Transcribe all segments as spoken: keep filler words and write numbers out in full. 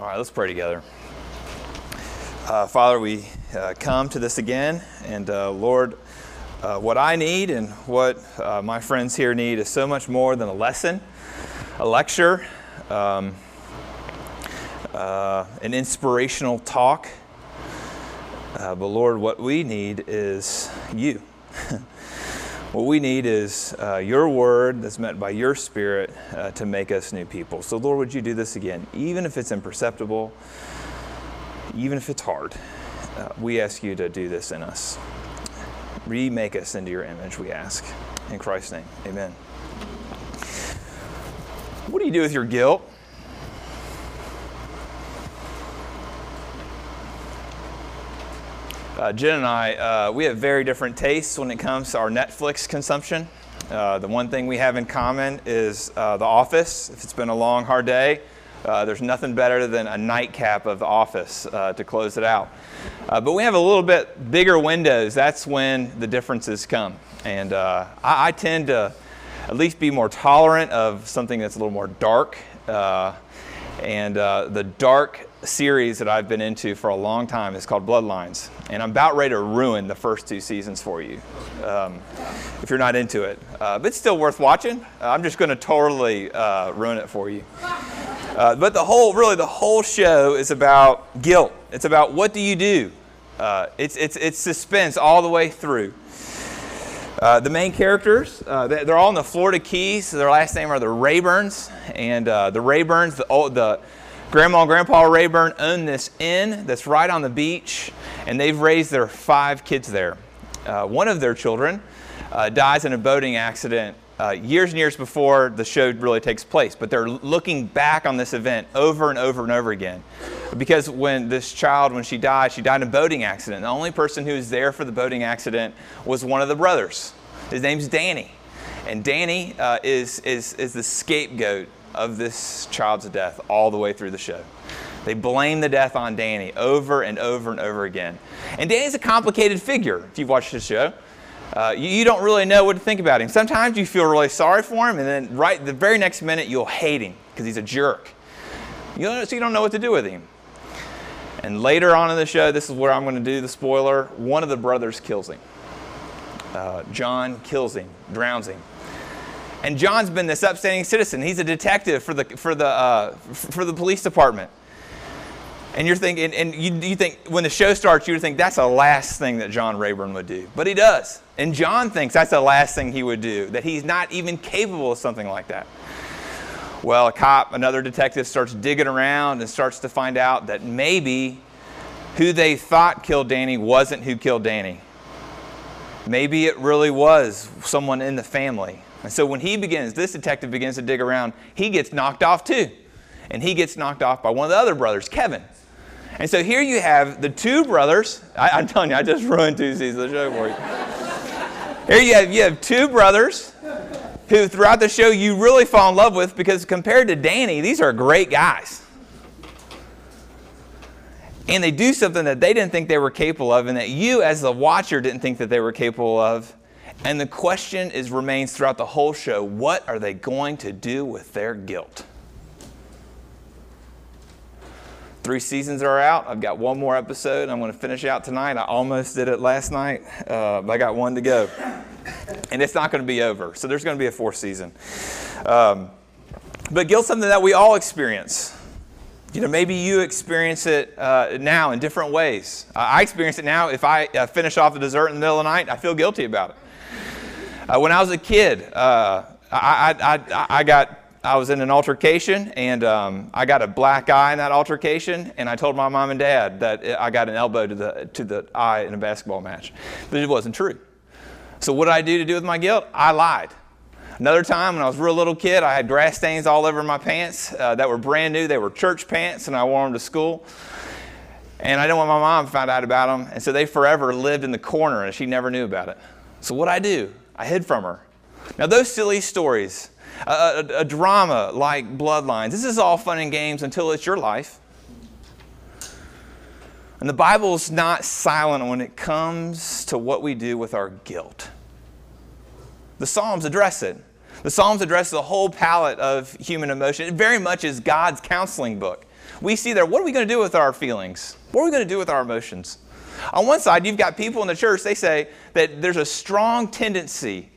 All right, let's pray together. Uh, Father, we uh, come to this again, and uh, Lord, uh, what I need and what uh, my friends here need is so much more than a lesson, a lecture, um, uh, an inspirational talk. Uh, but Lord, what we need is you. What we need is uh, your word that's meant by your spirit uh, to make us new people. So Lord, would you do this again, even if it's imperceptible, even if it's hard, uh, we ask you to do this in us. Remake us into your image, we ask. In Christ's name, amen. What do you do with your guilt? Uh, Jen and I, uh, we have very different tastes when it comes to our Netflix consumption. Uh, the one thing we have in common is uh, The Office. If it's been a long, hard day, uh, there's nothing better than a nightcap of The Office uh, to close it out. Uh, but we have a little bit bigger windows. That's when the differences come. And uh, I, I tend to at least be more tolerant of something that's a little more dark. Uh, and uh, the dark series that I've been into for a long time is called Bloodlines, and I'm about ready to ruin the first two seasons for you um, if you're not into it, uh, but it's still worth watching. uh, I'm just going to totally uh, ruin it for you, uh, but the whole really the whole show is about guilt. It's about what do you do. uh, it's it's it's suspense all the way through. Uh, the main characters, uh, they're all in the Florida Keys. So their last name are the Rayburns, and uh, the Rayburns, the, old, the Grandma and Grandpa Rayburn own this inn that's right on the beach, and they've raised their five kids there. Uh, one of their children uh, dies in a boating accident uh, years and years before the show really takes place, but they're looking back on this event over and over and over again. Because when this child, when she died, she died in a boating accident. The only person who was there for the boating accident was one of the brothers. His name's Danny. And Danny uh, is, is, is the scapegoat of this child's death all the way through the show. They blame the death on Danny over and over and over again. And Danny's a complicated figure if you've watched the show. Uh, you, you don't really know what to think about him. Sometimes you feel really sorry for him, and then right the very next minute you'll hate him because he's a jerk. You don't, so you don't know what to do with him. And later on in the show, this is where I'm going to do the spoiler, one of the brothers kills him. Uh, John kills him, drowns him. And John's been this upstanding citizen. He's a detective for the, for the, uh, for the police department. And you're thinking, and you, you think when the show starts, you would think that's the last thing that John Rayburn would do. But he does. And John thinks that's the last thing he would do, that he's not even capable of something like that. Well, a cop, another detective starts digging around and starts to find out that maybe who they thought killed Danny wasn't who killed Danny. Maybe it really was someone in the family. And so when he begins, this detective begins to dig around, he gets knocked off too. And he gets knocked off by one of the other brothers, Kevin. And so here you have the two brothers. I, I'm telling you, I just ruined two seasons of the show for you. Here you have, you have two brothers who throughout the show you really fall in love with, because compared to Danny, these are great guys. And they do something that they didn't think they were capable of, and that you as the watcher didn't think that they were capable of. And the question is remains throughout the whole show, what are they going to do with their guilt? Three seasons are out. I've got one more episode. I'm going to finish out tonight. I almost did it last night, uh, but I got one to go. And it's not going to be over. So there's going to be a fourth season. Um, but guilt's something that we all experience. You know, maybe you experience it uh, now in different ways. Uh, I experience it now. If I uh, finish off the dessert in the middle of the night, I feel guilty about it. Uh, when I was a kid, uh, I, I, I, I got I was in an altercation, and um, I got a black eye in that altercation, and I told my mom and dad that I got an elbow to the to the eye in a basketball match, but it wasn't true. So what did I do to do with my guilt? I lied. Another time when I was a real little kid, I had grass stains all over my pants uh, that were brand new. They were church pants, and I wore them to school. And I didn't want my mom to find out about them, and so they forever lived in the corner, and she never knew about it. So what did I do? I hid from her. Now those silly stories, a, a, a drama like Bloodlines, this is all fun and games until it's your life. And the Bible's not silent when it comes to what we do with our guilt. The Psalms address it. The Psalms address the whole palette of human emotion. It very much is God's counseling book. we see there, what are we going to do with our feelings? What are we going to do with our emotions? On one side, you've got people in the church, they say that there's a strong tendency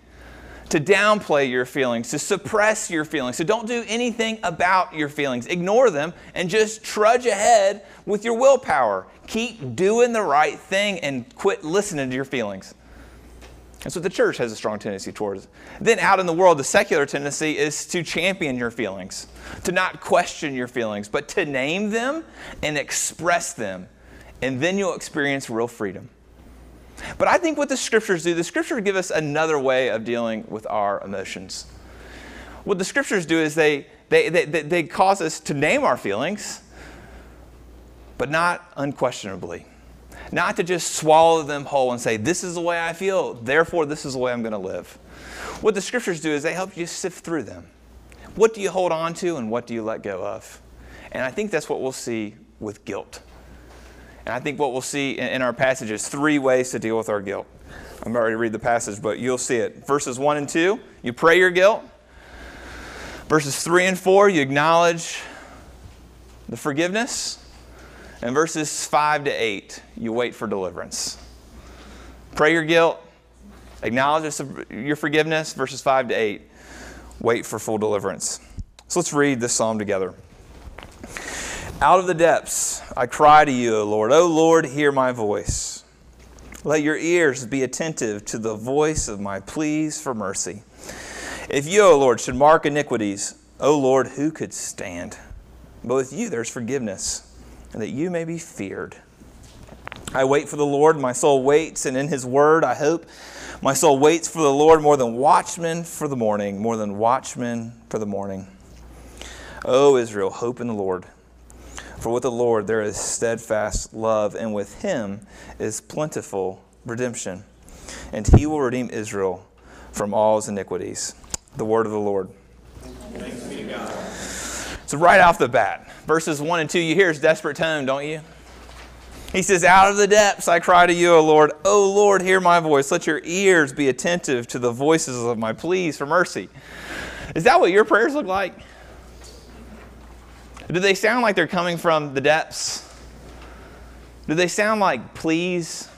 to downplay your feelings, to suppress your feelings, so don't do anything about your feelings. Ignore them and just trudge ahead with your willpower. Keep doing the right thing and quit listening to your feelings. That's what the church has a strong tendency towards. Then out in the world, the secular tendency is to champion your feelings, to not question your feelings, but to name them and express them. And then you'll experience real freedom. But I think what the scriptures do, the scriptures give us another way of dealing with our emotions. What the scriptures do is they, they, they, they cause us to name our feelings, but not unquestionably. Not to just swallow them whole and say, this is the way I feel, therefore this is the way I'm going to live. What the scriptures do is they help you sift through them. What do you hold on to and what do you let go of? And I think that's what we'll see with guilt. And I think what we'll see in our passage is three ways to deal with our guilt. I'm already read the passage, but you'll see it. Verses one and two, you pray your guilt. Verses three and four, you acknowledge the forgiveness. And verses five to eight, you wait for deliverance. Pray your guilt, acknowledge your forgiveness. Verses five to eight, wait for full deliverance. So let's read this psalm together. Out of the depths I cry to you, O Lord. O Lord, hear my voice. Let your ears be attentive to the voice of my pleas for mercy. If you, O Lord, should mark iniquities, O Lord, who could stand? But with you there's forgiveness, and that you may be feared. I wait for the Lord, my soul waits, and in his word I hope. My soul waits for the Lord more than watchmen for the morning, more than watchmen for the morning. O Israel, hope in the Lord. For with the Lord there is steadfast love, and with him is plentiful redemption. And he will redeem Israel from all his iniquities. The word of the Lord. Thanks be to God. So right off the bat, verses one and two, you hear his desperate tone, don't you? He says, out of the depths I cry to you, O Lord. O Lord, hear my voice. Let your ears be attentive to the voices of my pleas for mercy. Is that what your prayers look like? Do they sound like they're coming from the depths? Do they sound like pleas?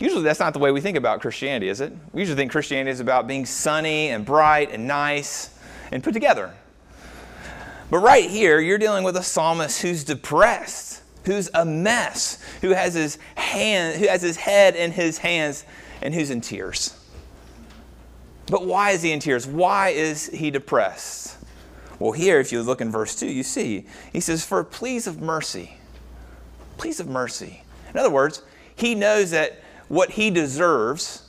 Usually that's not the way we think about Christianity, is it? We usually think Christianity is about being sunny and bright and nice and put together. But right here, you're dealing with a psalmist who's depressed, who's a mess, who has his hand, who has his head in his hands, and who's in tears. But why is he in tears? Why is he depressed? Well, here, if you look in verse two, you see, he says, for pleas of mercy, pleas of mercy. In other words, he knows that what he deserves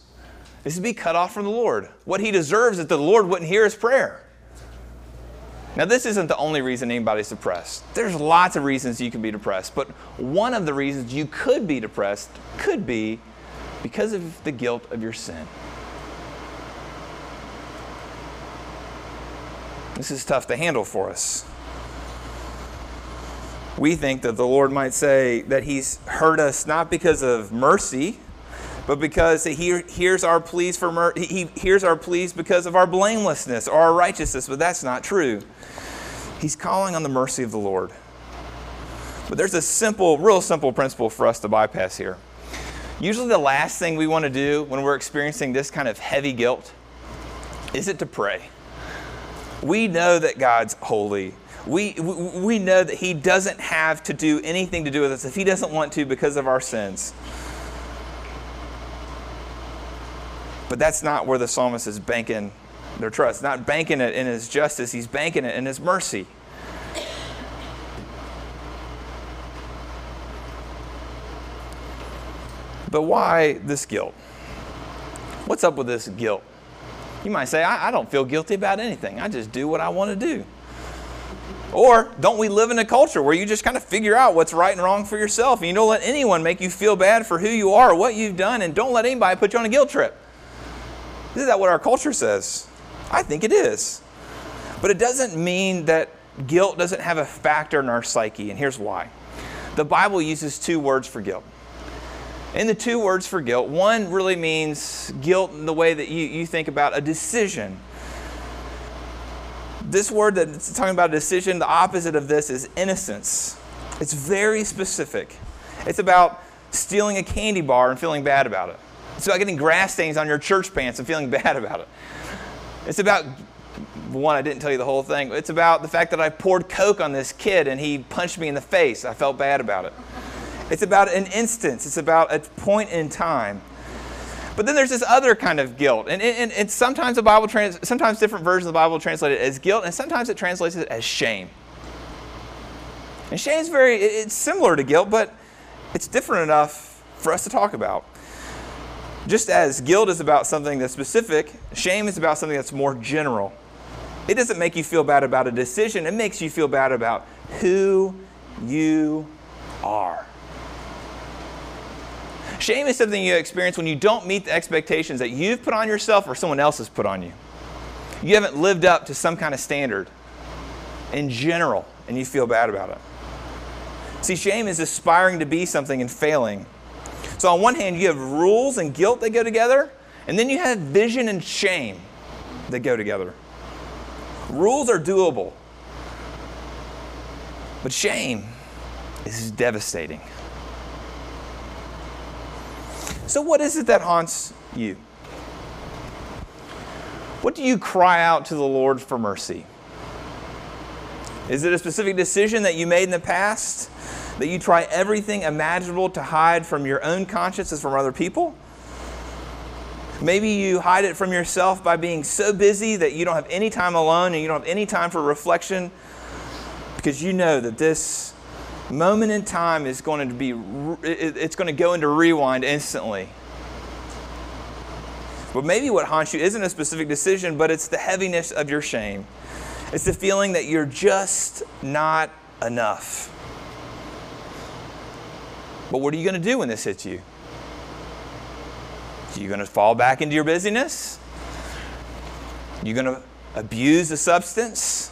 is to be cut off from the Lord. What he deserves is that the Lord wouldn't hear his prayer. Now, this isn't the only reason anybody's depressed. There's lots of reasons you can be depressed, but one of the reasons you could be depressed could be because of the guilt of your sin. This is tough to handle for us. We think that the Lord might say that he's heard us not because of mercy, but because he hears our pleas for mer- he hears our pleas because of our blamelessness or our righteousness, but that's not true. He's calling on the mercy of the Lord. But there's a simple, real simple principle for us to bypass here. Usually the last thing we want to do when we're experiencing this kind of heavy guilt is it to pray. We know that God's holy. We, we we know that he doesn't have to do anything to do with us if he doesn't want to because of our sins. But that's not where the psalmist is banking their trust. Not banking it in his justice. He's banking it in his mercy. But why this guilt? What's up with this guilt? You might say, I, I don't feel guilty about anything. I just do what I want to do. Or don't we live in a culture where you just kind of figure out what's right and wrong for yourself, and you don't let anyone make you feel bad for who you are or what you've done, and don't let anybody put you on a guilt trip? Isn't that what our culture says? I think it is. But it doesn't mean that guilt doesn't have a factor in our psyche, and here's why. The Bible uses two words for guilt. And the two words for guilt, one really means guilt in the way that you, you think about a decision. This word that's talking about a decision, the opposite of this is innocence. It's very specific. It's about stealing a candy bar and feeling bad about it. It's about getting grass stains on your church pants and feeling bad about it. It's about, one, I didn't tell you the whole thing. It's about the fact that I poured Coke on this kid and he punched me in the face. I felt bad about it. It's about an instance. It's about a point in time. But then there's this other kind of guilt. And, and, and sometimes the Bible, trans sometimes different versions of the Bible translate it as guilt, and sometimes it translates it as shame. And shame is very, it's similar to guilt, but it's different enough for us to talk about. Just as guilt is about something that's specific, shame is about something that's more general. It doesn't make you feel bad about a decision. It makes you feel bad about who you are. Shame is something you experience when you don't meet the expectations that you've put on yourself or someone else has put on you. You haven't lived up to some kind of standard in general, and you feel bad about it. See, shame is aspiring to be something and failing. So on one hand, you have rules and guilt that go together, and then you have vision and shame that go together. Rules are doable, but shame is devastating. So what is it that haunts you? What do you cry out to the Lord for mercy? Is it a specific decision that you made in the past that you try everything imaginable to hide from your own conscience and from other people? Maybe you hide it from yourself by being so busy that you don't have any time alone and you don't have any time for reflection because you know that this moment in time is going to be, it's going to go into rewind instantly. But maybe what haunts you isn't a specific decision, but it's the heaviness of your shame. It's the feeling that you're just not enough. But what are you going to do when this hits you? Are you going to fall back into your busyness? Are you going to abuse the substance?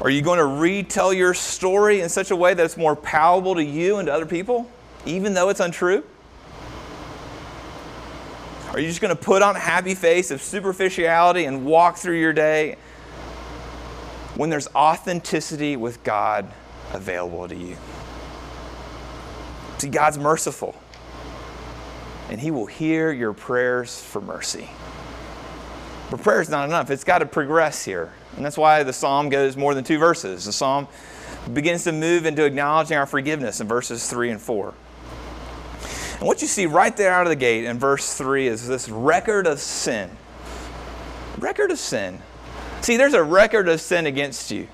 Are you going to retell your story in such a way that it's more palatable to you and to other people, even though it's untrue? Are you just going to put on a happy face of superficiality and walk through your day when there's authenticity with God available to you? See, God's merciful, and He will hear your prayers for mercy. But prayer is not enough. It's got to progress here. And that's why the psalm goes more than two verses. The psalm begins to move into acknowledging our forgiveness in verses three and four. And what you see right there out of the gate in verse three is this record of sin. Record of sin. See, there's a record of sin against you.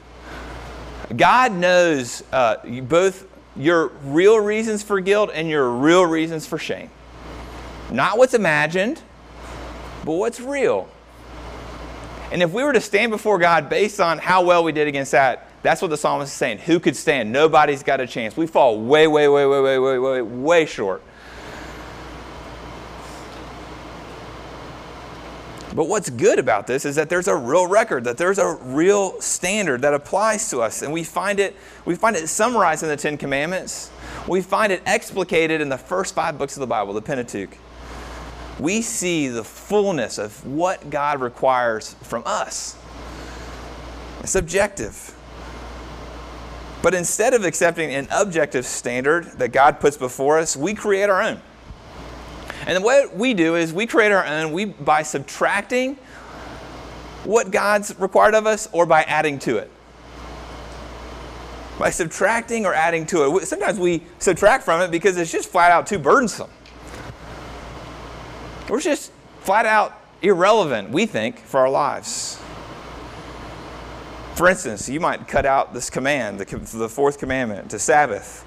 God knows uh, both your real reasons for guilt and your real reasons for shame. Not what's imagined, but what's real. And if we were to stand before God based on how well we did against that, that's what the psalmist is saying. Who could stand? Nobody's got a chance. We fall way, way, way, way, way, way, way, way short. But what's good about this is that there's a real record, that there's a real standard that applies to us. And we find it, we find it summarized in the Ten Commandments. We find it explicated in the first five books of the Bible, the Pentateuch. We see the fullness of what God requires from us. It's subjective. But instead of accepting an objective standard that God puts before us, we create our own. And what we do is we create our own we, by subtracting what God's required of us or by adding to it. By subtracting or adding to it. Sometimes we subtract from it because it's just flat out too burdensome. We're just flat out irrelevant, we think, for our lives. For instance, you might cut out this command, the, the fourth commandment, to Sabbath.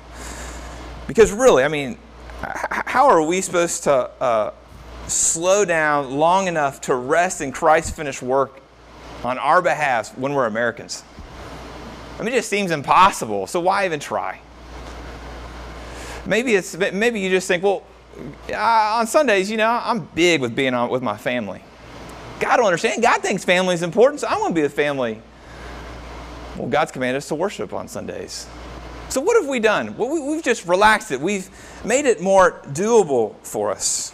Because really, I mean, how are we supposed to uh, slow down long enough to rest in Christ's finished work on our behalf when we're Americans? I mean, it just seems impossible, so why even try? Maybe it's, maybe you just think, well, Uh, on Sundays, you know, I'm big with being on, with my family. God don't understand. God thinks family is important, so I want to be with family. Well, God's commanded us to worship on Sundays. So what have we done? Well, we, we've just relaxed it. We've made it more doable for us.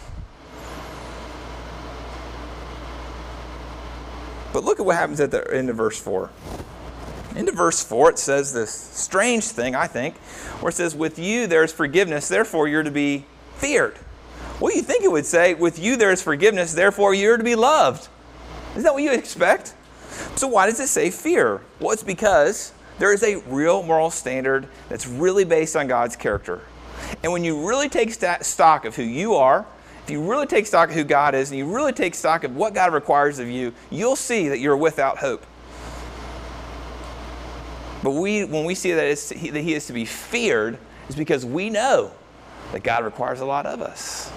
But look at what happens at the end of verse four. Into verse four, it says this strange thing, I think, where it says, with you there is forgiveness, therefore you're to be feared. Well, you think it would say, with you there is forgiveness, therefore you're to be loved. Isn't that what you expect? So why does it say fear? Well, it's because there is a real moral standard that's really based on God's character. And when you really take stock of who you are, if you really take stock of who God is, and you really take stock of what God requires of you, you'll see that you're without hope. But we, when we see that, it's, he, that he is to be feared, it's because we know that God requires a lot of us.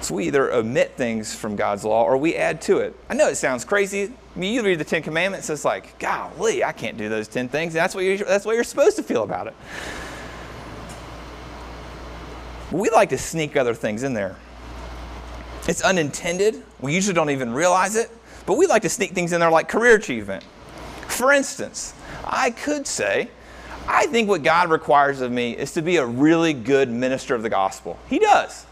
So we either omit things from God's law or we add to it. I know it sounds crazy. I mean, you read the Ten Commandments, it's like, golly, I can't do those ten things. And that's what you're, that's what you're supposed to feel about it. But we like to sneak other things in there. It's unintended. We usually don't even realize it. But we like to sneak things in there like career achievement. For instance, I could say, I think what God requires of me is to be a really good minister of the gospel. He does.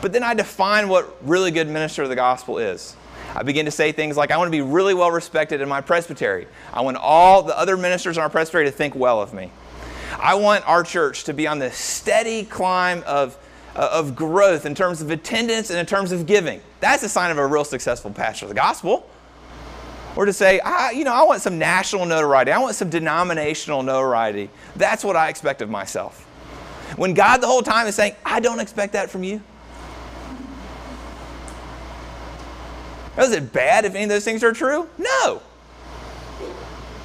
But then I define what really good minister of the gospel is. I begin to say things like, I want to be really well respected in my presbytery. I want all the other ministers in our presbytery to think well of me. I want our church to be on the steady climb of, uh, of growth in terms of attendance and in terms of giving. That's a sign of a real successful pastor of the gospel. Or to say, I, you know, I want some national notoriety. I want some denominational notoriety. That's what I expect of myself. When God the whole time is saying, I don't expect that from you. Is it bad if any of those things are true? No.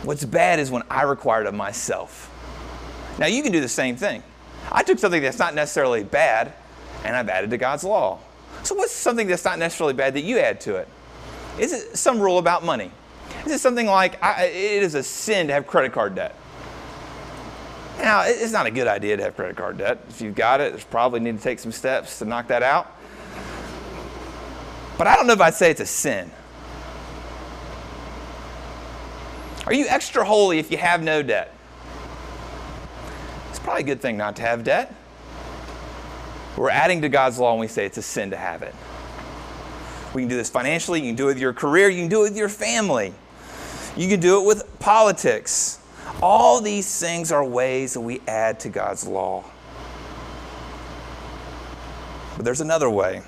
What's bad is when I require it of myself. Now, you can do the same thing. I took something that's not necessarily bad, and I've added to God's law. So what's something that's not necessarily bad that you add to it? Is it some rule about money? Is it something like, I, it is a sin to have credit card debt? Now, it's not a good idea to have credit card debt. If you've got it, there's probably need to take some steps to knock that out. But I don't know if I'd say it's a sin. Are you extra holy if you have no debt? It's probably a good thing not to have debt. We're adding to God's law when we say it's a sin to have it. We can do this financially, you can do it with your career, you can do it with your family. You can do it with politics. All these things are ways that we add to God's law. But there's another way.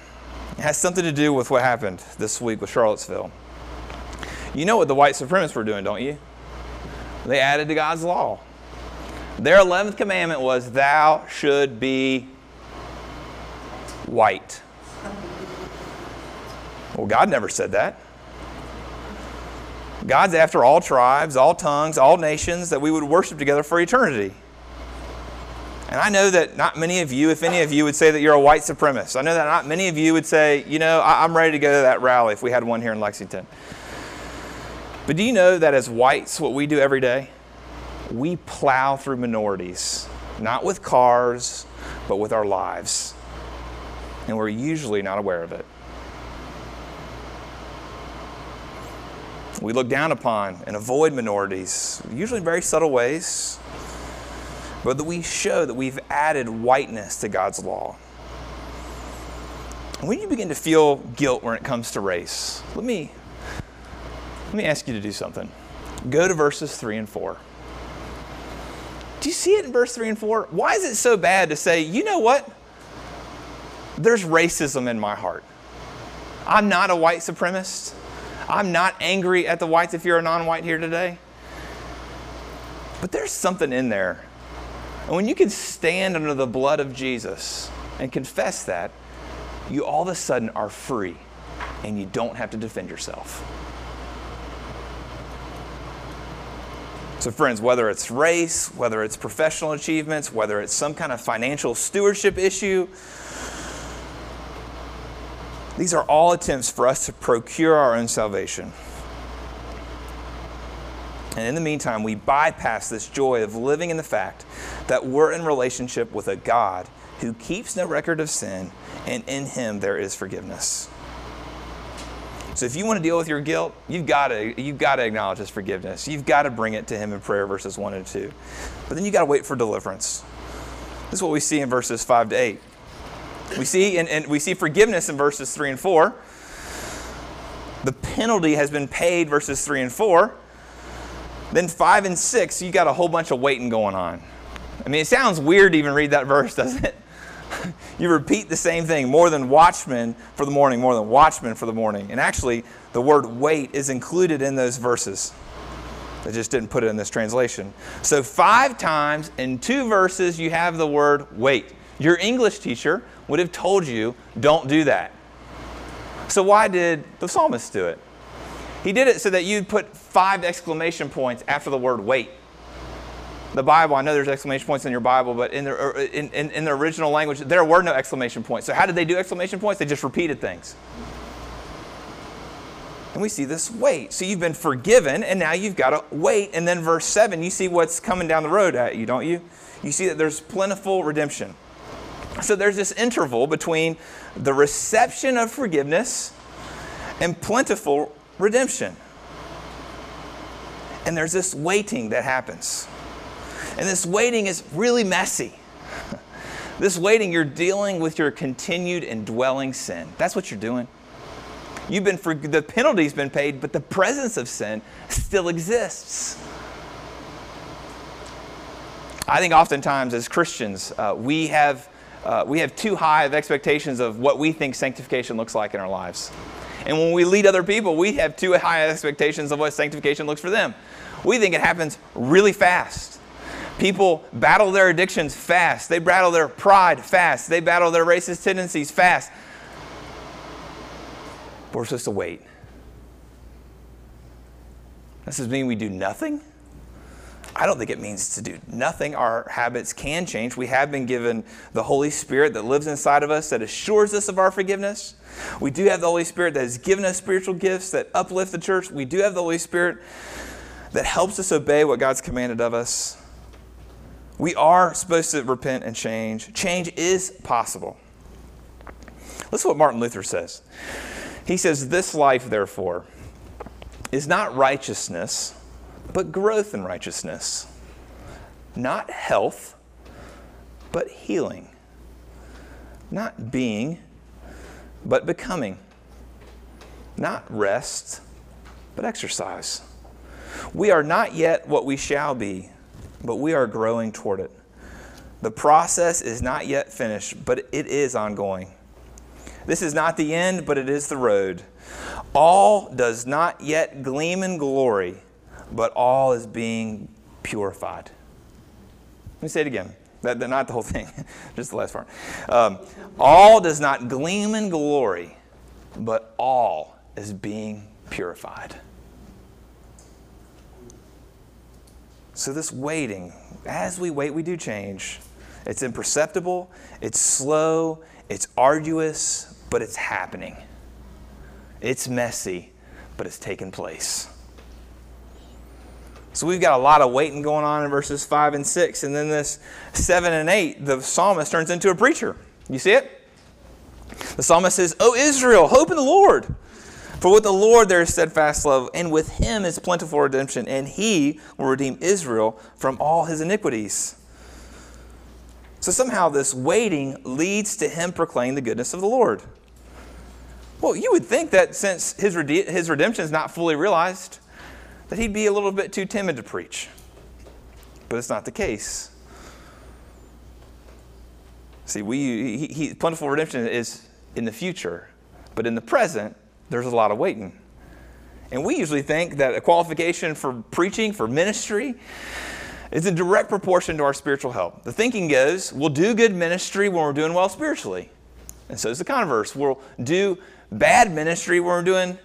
It has something to do with what happened this week with Charlottesville. You know what the white supremacists were doing, don't you? They added to God's law. Their eleventh commandment was, thou should be white. Well, God never said that. God's after all tribes, all tongues, all nations, that we would worship together for eternity. And I know that not many of you, if any of you, would say that you're a white supremacist. I know that not many of you would say, you know, I'm ready to go to that rally if we had one here in Lexington. But do you know that as whites, what we do every day? We plow through minorities, not with cars, but with our lives. And we're usually not aware of it. We look down upon and avoid minorities, usually in very subtle ways, but that we show that we've added whiteness to God's law. When you begin to feel guilt when it comes to race, let me, let me ask you to do something. Go to verses three and four. Do you see it in verse three and four? Why is it so bad to say, you know what? There's racism in my heart. I'm not a white supremacist. I'm not angry at the whites if you're a non-white here today. But there's something in there. And when you can stand under the blood of Jesus and confess that, you all of a sudden are free and you don't have to defend yourself. So friends, whether it's race, whether it's professional achievements, whether it's some kind of financial stewardship issue, these are all attempts for us to procure our own salvation. And in the meantime, we bypass this joy of living in the fact that we're in relationship with a God who keeps no record of sin, and in him there is forgiveness. So if you want to deal with your guilt, you've got to, you've got to acknowledge his forgiveness. You've got to bring it to him in prayer, verses one and two. But then you've got to wait for deliverance. This is what we see in verses five to eight. We see, and, and we see forgiveness in verses three and four. The penalty has been paid, verses three and four. Then five and six, you got a whole bunch of waiting going on. I mean, it sounds weird to even read that verse, doesn't it? You repeat the same thing, more than watchmen for the morning, more than watchmen for the morning. And actually, the word wait is included in those verses. They just didn't put it in this translation. So five times in two verses, you have the word wait. Your English teacher would have told you, don't do that. So why did the psalmist do it? He did it so that you'd put five exclamation points after the word wait. The Bible, I know there's exclamation points in your Bible, but in the, in, in, in the original language, there were no exclamation points. So how did they do exclamation points? They just repeated things. And we see this wait. So you've been forgiven, and now you've got to wait. And then verse seven, you see what's coming down the road at you, don't you? You see that there's plentiful redemption. So there's this interval between the reception of forgiveness and plentiful redemption. And there's this waiting that happens. And this waiting is really messy. This waiting, you're dealing with your continued indwelling sin. That's what you're doing. You've been for, the penalty's been paid, but the presence of sin still exists. I think oftentimes as Christians, uh, we have Uh, we have too high of expectations of what we think sanctification looks like in our lives. And when we lead other people, we have too high expectations of what sanctification looks for them. We think it happens really fast. People battle their addictions fast. They battle their pride fast. They battle their racist tendencies fast. But we're supposed to wait. Does this mean we do nothing? I don't think it means to do nothing. Our habits can change. We have been given the Holy Spirit that lives inside of us that assures us of our forgiveness. We do have the Holy Spirit that has given us spiritual gifts that uplift the church. We do have the Holy Spirit that helps us obey what God's commanded of us. We are supposed to repent and change. Change is possible. Listen to what Martin Luther says. He says, "This life, therefore, is not righteousness, but growth in righteousness, not health, but healing, not being, but becoming, not rest, but exercise. We are not yet what we shall be, but we are growing toward it. The process is not yet finished, but it is ongoing. This is not the end, but it is the road. All does not yet gleam in glory, but all is being purified." Let me say it again. That, that, not the whole thing, just the last part. Um, all does not gleam in glory, but all is being purified. So this waiting, as we wait, we do change. It's imperceptible, it's slow, it's arduous, but it's happening. It's messy, but it's taking place. So we've got a lot of waiting going on in verses five and six. And then this seven and eight, the psalmist turns into a preacher. You see it? The psalmist says, "O Israel, hope in the Lord. For with the Lord there is steadfast love, and with him is plentiful redemption. And he will redeem Israel from all his iniquities." So somehow this waiting leads to him proclaiming the goodness of the Lord. Well, you would think that since his, rede- his redemption is not fully realized, that he'd be a little bit too timid to preach. But it's not the case. See, we he, he, plentiful redemption is in the future, but in the present, there's a lot of waiting. And we usually think that a qualification for preaching, for ministry, is in direct proportion to our spiritual help. The thinking goes, we'll do good ministry when we're doing well spiritually. And so is the converse. We'll do bad ministry when we're doing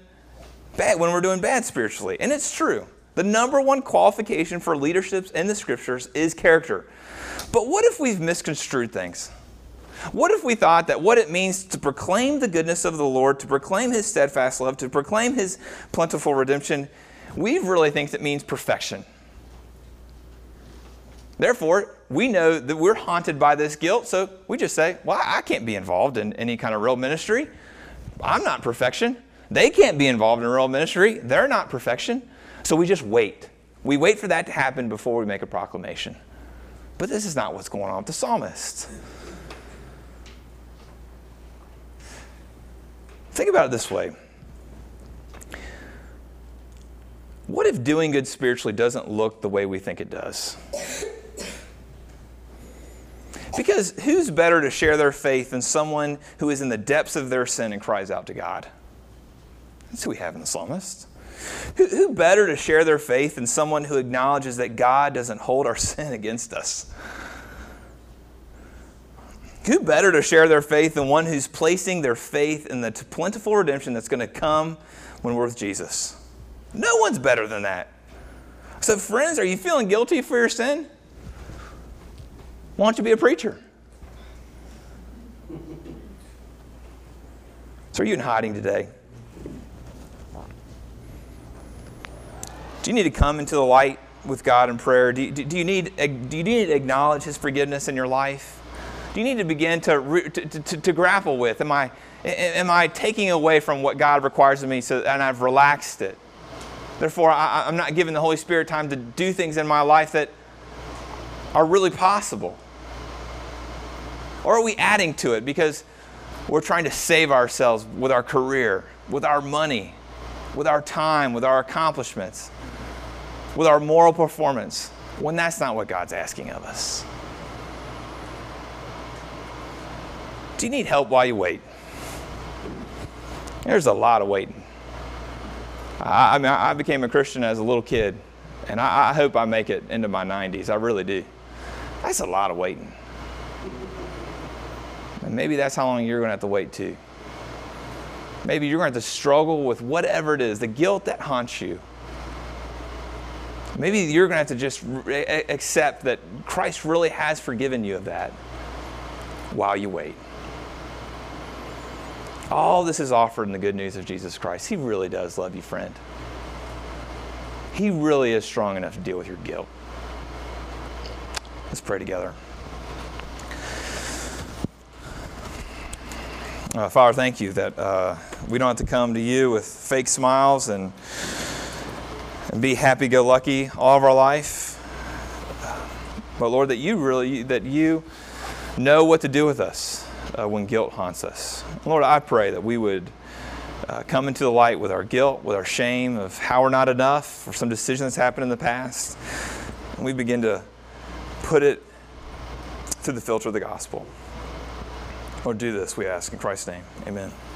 Bad, when we're doing bad spiritually. And it's true. The number one qualification for leadership in the scriptures is character. But what if we've misconstrued things? What if we thought that what it means to proclaim the goodness of the Lord, to proclaim his steadfast love, to proclaim his plentiful redemption, we really think that means perfection? Therefore, we know that we're haunted by this guilt, so we just say, well, I can't be involved in any kind of real ministry. I'm not perfection. They can't be involved in real ministry. They're not perfection. So we just wait. We wait for that to happen before we make a proclamation. But this is not what's going on with the psalmist. Think about it this way. What if doing good spiritually doesn't look the way we think it does? Because who's better to share their faith than someone who is in the depths of their sin and cries out to God? That's who we have in the psalmist. Who, who better to share their faith than someone who acknowledges that God doesn't hold our sin against us? Who better to share their faith than one who's placing their faith in the plentiful redemption that's going to come when we're with Jesus? No one's better than that. So friends, are you feeling guilty for your sin? Why don't you be a preacher? So are you in hiding today? Do you need to come into the light with God in prayer? Do you, do you, need, do you need to acknowledge His forgiveness in your life? Do you need to begin to, to, to, to grapple with, am I, am I taking away from what God requires of me so, and I've relaxed it? Therefore, I, I'm not giving the Holy Spirit time to do things in my life that are really possible? Or are we adding to it because we're trying to save ourselves with our career, with our money, with our time, with our accomplishments, with our moral performance, when that's not what God's asking of us? Do you need help while you wait? There's a lot of waiting. I, I mean, I became a Christian as a little kid, and I, I hope I make it into my nineties. I really do. That's a lot of waiting. And maybe that's how long you're going to have to wait too. Maybe you're going to have to struggle with whatever it is, the guilt that haunts you. Maybe you're going to have to just re- accept that Christ really has forgiven you of that while you wait. All this is offered in the good news of Jesus Christ. He really does love you, friend. He really is strong enough to deal with your guilt. Let's pray together. Uh, Father, thank you that uh, we don't have to come to you with fake smiles and, and be happy-go-lucky all of our life. But Lord, that you really, that you know what to do with us uh, when guilt haunts us. Lord, I pray that we would uh, come into the light with our guilt, with our shame of how we're not enough or some decision that's happened in the past. And we begin to put it through the filter of the gospel. Or do this, we ask in Christ's name. Amen.